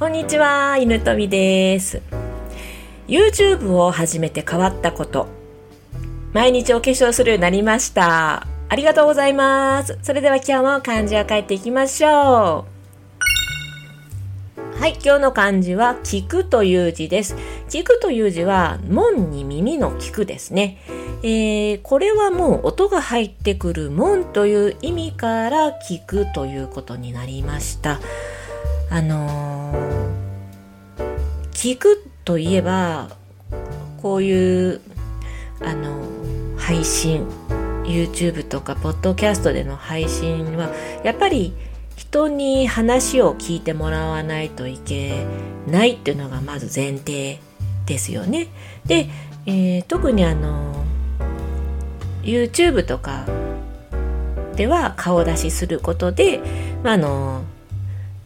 こんにちは、犬飛です。 YouTube を始めて変わったこと。毎日お化粧するようになりました。ありがとうございます。それでは今日も漢字を書いていきましょう。はい、今日の漢字は聞くという字です。聞くという字は門に耳の聞くですね。これはもう音が入ってくる門という意味から聞くということになりました。聞くといえばこういう配信、 YouTube とかポッドキャストでの配信はやっぱり人に話を聞いてもらわないといけないっていうのがまず前提ですよね。で、特にYouTube とかでは顔出しすることで、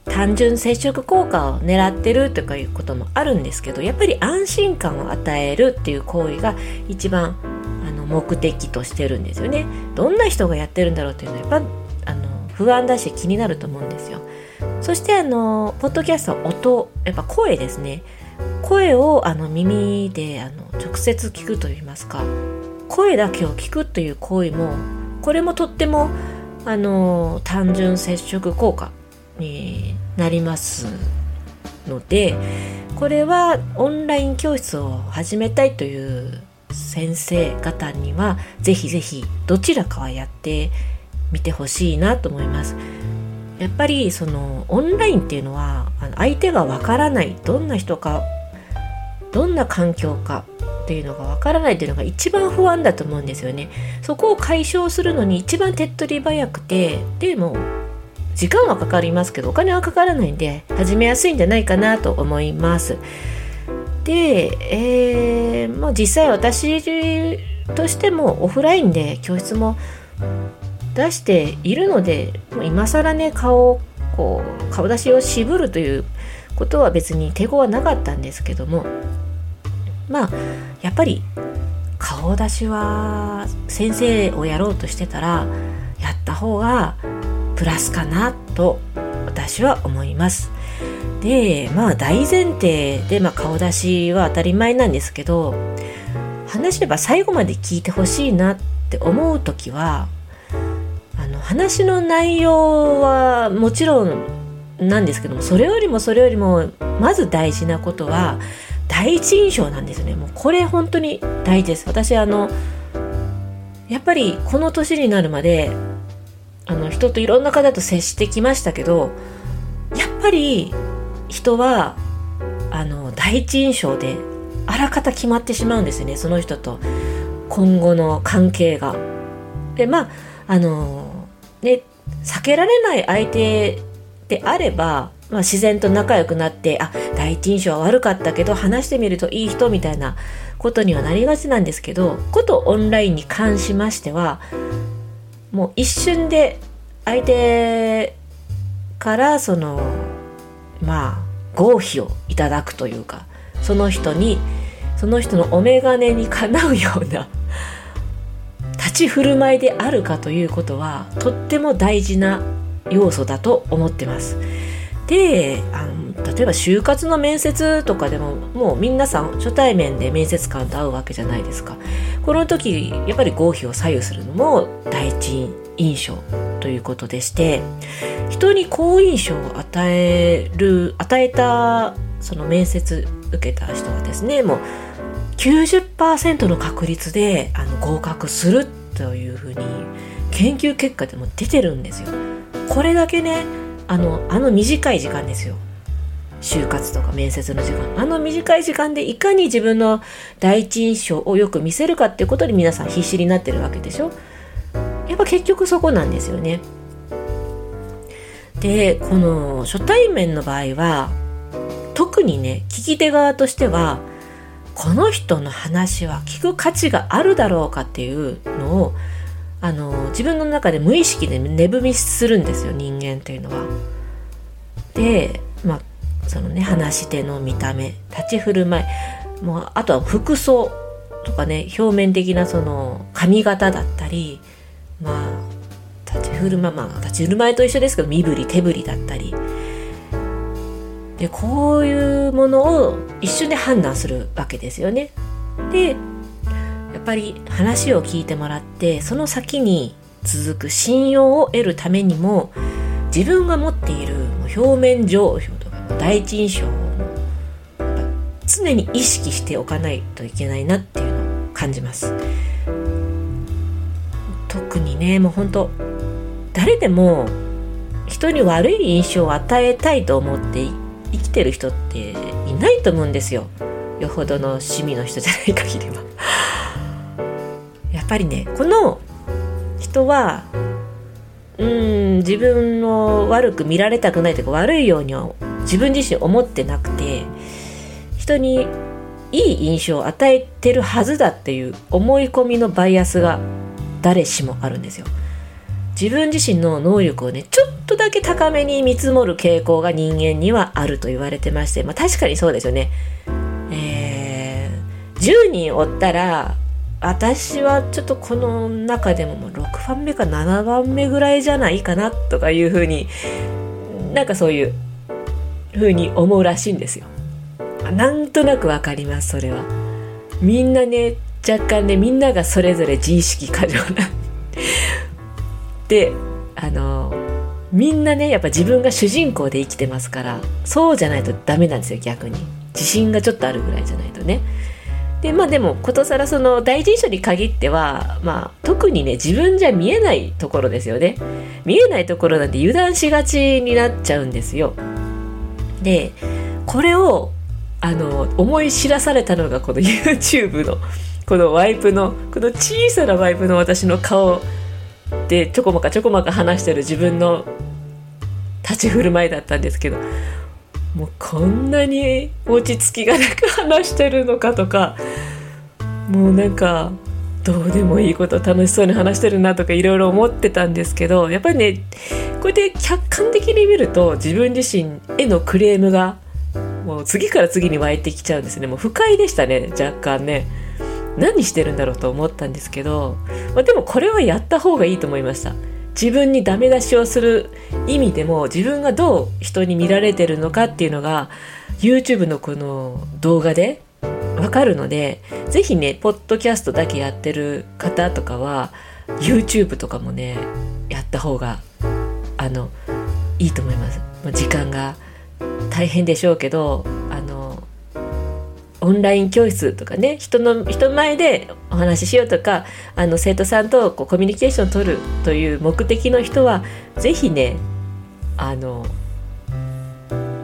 単純接触効果を狙ってるとかいうこともあるんですけど、やっぱり安心感を与えるっていう行為が一番目的としてるんですよね。どんな人がやってるんだろうっていうのはやっぱ不安だし気になると思うんですよ。そしてポッドキャストは音、やっぱ声ですね。声を耳で直接聞くといいますか、声だけを聞くという行為もこれもとっても単純接触効果になりますので、これはオンライン教室を始めたいという先生方にはぜひぜひどちらかはやってみてほしいなと思います。やっぱりオンラインっていうのは相手がわからない、どんな人かどんな環境かっていうのがわからないっていうのが一番不安だと思うんですよね。そこを解消するのに一番手っ取り早くて、でも時間はかかりますけどお金はかからないんで始めやすいんじゃないかなと思います。で、もう実際私としてもオフラインで教室も出しているので、もう今更ね顔出しを渋るということは別に抵抗はなかったんですけども、やっぱり顔出しは先生をやろうとしてたらやった方がプラスかなと私は思います。で、大前提で、顔出しは当たり前なんですけど、話せば最後まで聞いてほしいなって思うときは話の内容はもちろんなんですけども、それよりもまず大事なことは第一印象なんですね。もうこれ本当に大事です。私やっぱりこの年になるまで人といろんな方と接してきましたけど、やっぱり人は第一印象であらかた決まってしまうんですね、その人と今後の関係が。で、避けられない相手であれば、自然と仲良くなって、第一印象は悪かったけど話してみるといい人みたいなことにはなりがちなんですけど、ことオンラインに関しましてはもう一瞬で相手から合否をいただくというか、その人のお眼鏡にかなうような立ち振る舞いであるかということはとっても大事な要素だと思ってます。で、例えば就活の面接とかでももう皆さん初対面で面接官と会うわけじゃないですか。この時やっぱり合否を左右するのも第一印象ということでして、人に好印象を与えた面接受けた人はですね、もう 90% の確率で合格するというふうに研究結果でも出てるんですよ。これだけね短い時間ですよ、就活とか面接の時間、短い時間でいかに自分の第一印象をよく見せるかっていうことに皆さん必死になってるわけでしょ。やっぱ結局そこなんですよね。で、この初対面の場合は特にね、聞き手側としてはこの人の話は聞く価値があるだろうかっていうのを自分の中で無意識で値踏みするんですよ、人間というのは。で、話し手の見た目、立ち振る舞い、もうあとは服装とかね、表面的な髪型だったり、立ち振る舞いと一緒ですけど、身振り手振りだったり、でこういうものを一瞬で判断するわけですよね。でやっぱり話を聞いてもらって、その先に続く信用を得るためにも、自分が持っている表面上とか第一印象を常に意識しておかないといけないなっていうのを感じます。特にね、もう本当誰でも人に悪い印象を与えたいと思って生きてる人っていないと思うんですよ。よほどの趣味の人じゃない限りはやっぱりね、この人は自分を悪く見られたくないというか、悪いようには自分自身思ってなくて、人にいい印象を与えてるはずだっていう思い込みのバイアスが誰しもあるんですよ。自分自身の能力をね、ちょっとだけ高めに見積もる傾向が人間にはあると言われてまして、まあ確かにそうですよね。10人おったら、私はちょっとこの中でも6番目か7番目ぐらいじゃないかなとかいうふうに、なんかそういうふうに思うらしいんですよ。なんとなくわかります、それは。みんなね、若干ね、みんながそれぞれ自意識過剰なで、みんなね、やっぱ自分が主人公で生きてますから、そうじゃないとダメなんですよ。逆に自信がちょっとあるぐらいじゃないとね。でまあでもことさらその第一印象に限っては、まあ特にね、自分じゃ見えないところですよね。見えないところなんて油断しがちになっちゃうんですよ。でこれを思い知らされたのが、この YouTube のこのワイプの、この小さなワイプの私の顔でちょこまかちょこまか話してる自分の立ち振る舞いだったんですけど、もうこんなに落ち着きがなく話してるのかとか、もうなんかどうでもいいこと楽しそうに話してるなとかいろいろ思ってたんですけど、やっぱりね、こうやって客観的に見ると自分自身へのクレームがもう次から次に湧いてきちゃうんですね。もう不快でしたね、若干ね。何してるんだろうと思ったんですけど、まあ、でもこれはやった方がいいと思いました。自分にダメ出しをする意味でも、自分がどう人に見られてるのかっていうのが YouTube のこの動画でわかるので、ぜひね、ポッドキャストだけやってる方とかは YouTube とかもね、やった方がいいと思います。時間が大変でしょうけど、オンライン教室とかね、人前でお話ししようとか、生徒さんとこうコミュニケーションを取るという目的の人は、ぜひね、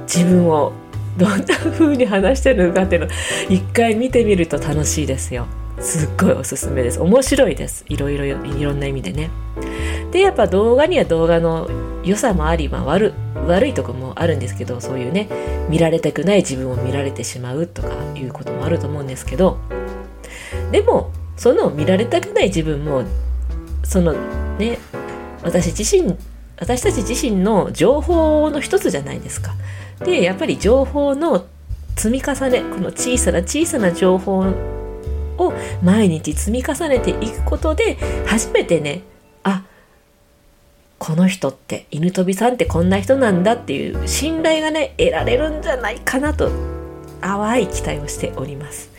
自分をどんな風に話してるのかっていうのを一回見てみると楽しいですよ。すっごいおすすめです。面白いです。いろんな意味でね。でやっぱ動画には動画の良さもあり、まあ、悪いとこもあるんですけど、そういうね、見られたくない自分を見られてしまうとかいうこともあると思うんですけど、でもその見られたくない自分も、そのね、私たち自身の情報の一つじゃないですか。でやっぱり情報の積み重ね、この小さな情報を毎日積み重ねていくことで、初めてね、あ、この人って犬飛さんってこんな人なんだっていう信頼がね、得られるんじゃないかなと淡い期待をしております。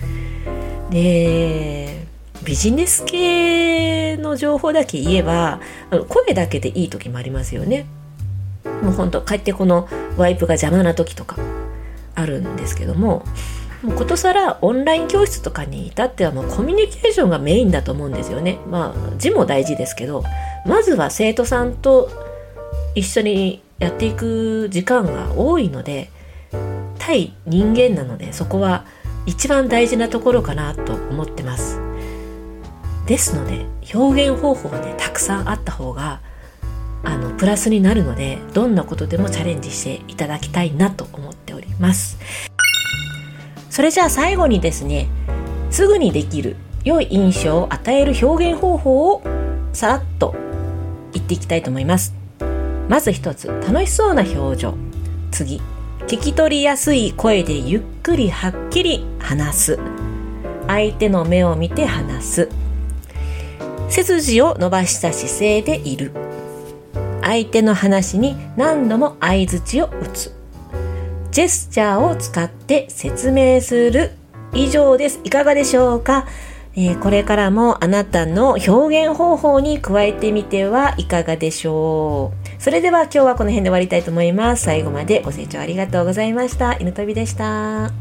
でビジネス系の情報だけ言えば、声だけでいい時もありますよね。もうほんと帰ってこのワイプが邪魔な時とかあるんですけども、もうことさらオンライン教室とかに至っては、もうコミュニケーションがメインだと思うんですよね。まあ字も大事ですけど、まずは生徒さんと一緒にやっていく時間が多いので、対人間なので、そこは一番大事なところかなと思ってます。ですので表現方法はね、たくさんあった方がプラスになるので、どんなことでもチャレンジしていただきたいなと思っております。それじゃあ最後にですね、すぐにできる良い印象を与える表現方法をさらっと言っていきたいと思います。まず一つ、楽しそうな表情。次、聞き取りやすい声でゆっくりはっきり話す。相手の目を見て話す。背筋を伸ばした姿勢でいる。相手の話に何度も相槌を打つ。ジェスチャーを使って説明する、以上です。いかがでしょうか？これからもあなたの表現方法に加えてみてはいかがでしょう。それでは今日はこの辺で終わりたいと思います。最後までご清聴ありがとうございました。犬飛びでした。